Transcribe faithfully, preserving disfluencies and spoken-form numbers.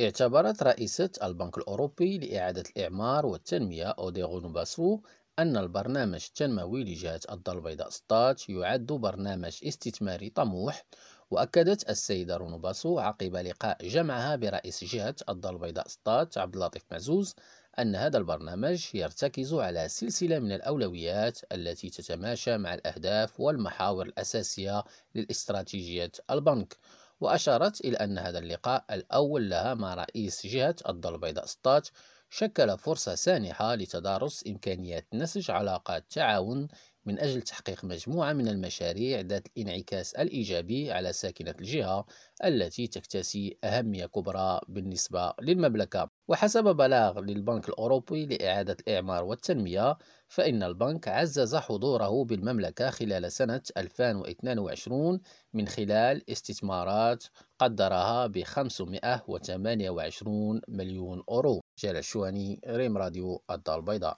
اعتبرت رئيسة البنك الأوروبي لإعادة الإعمار والتنمية أوديغو نوباسو أن البرنامج التنموي لجهة الدار البيضاء ستة عشر يعد برنامج استثماري طموح. وأكدت السيدة رونو باسو عقب لقاء جمعها برئيس جهة الدار البيضاء ستة عشر عبداللاطف معزوز أن هذا البرنامج يرتكز على سلسلة من الأولويات التي تتماشى مع الأهداف والمحاور الأساسية للاستراتيجية البنك. وأشارت إلى أن هذا اللقاء الأول لها مع رئيس جهة الدار البيضاء ستة عشر شكل فرصة سانحة لتدارس إمكانيات نسج علاقات تعاون من أجل تحقيق مجموعة من المشاريع ذات الانعكاس الإيجابي على ساكنة الجهة التي تكتسي أهمية كبرى بالنسبة للمملكة. وحسب بلاغ للبنك الأوروبي لإعادة الإعمار والتنمية، فإن البنك عزز حضوره بالمملكة خلال سنة ألفين واثنين وعشرين من خلال استثمارات قدرها ب خمسمائة وثمانية وعشرين مليون أورو. جلال الشواني، ريم راديو الدار البيضاء.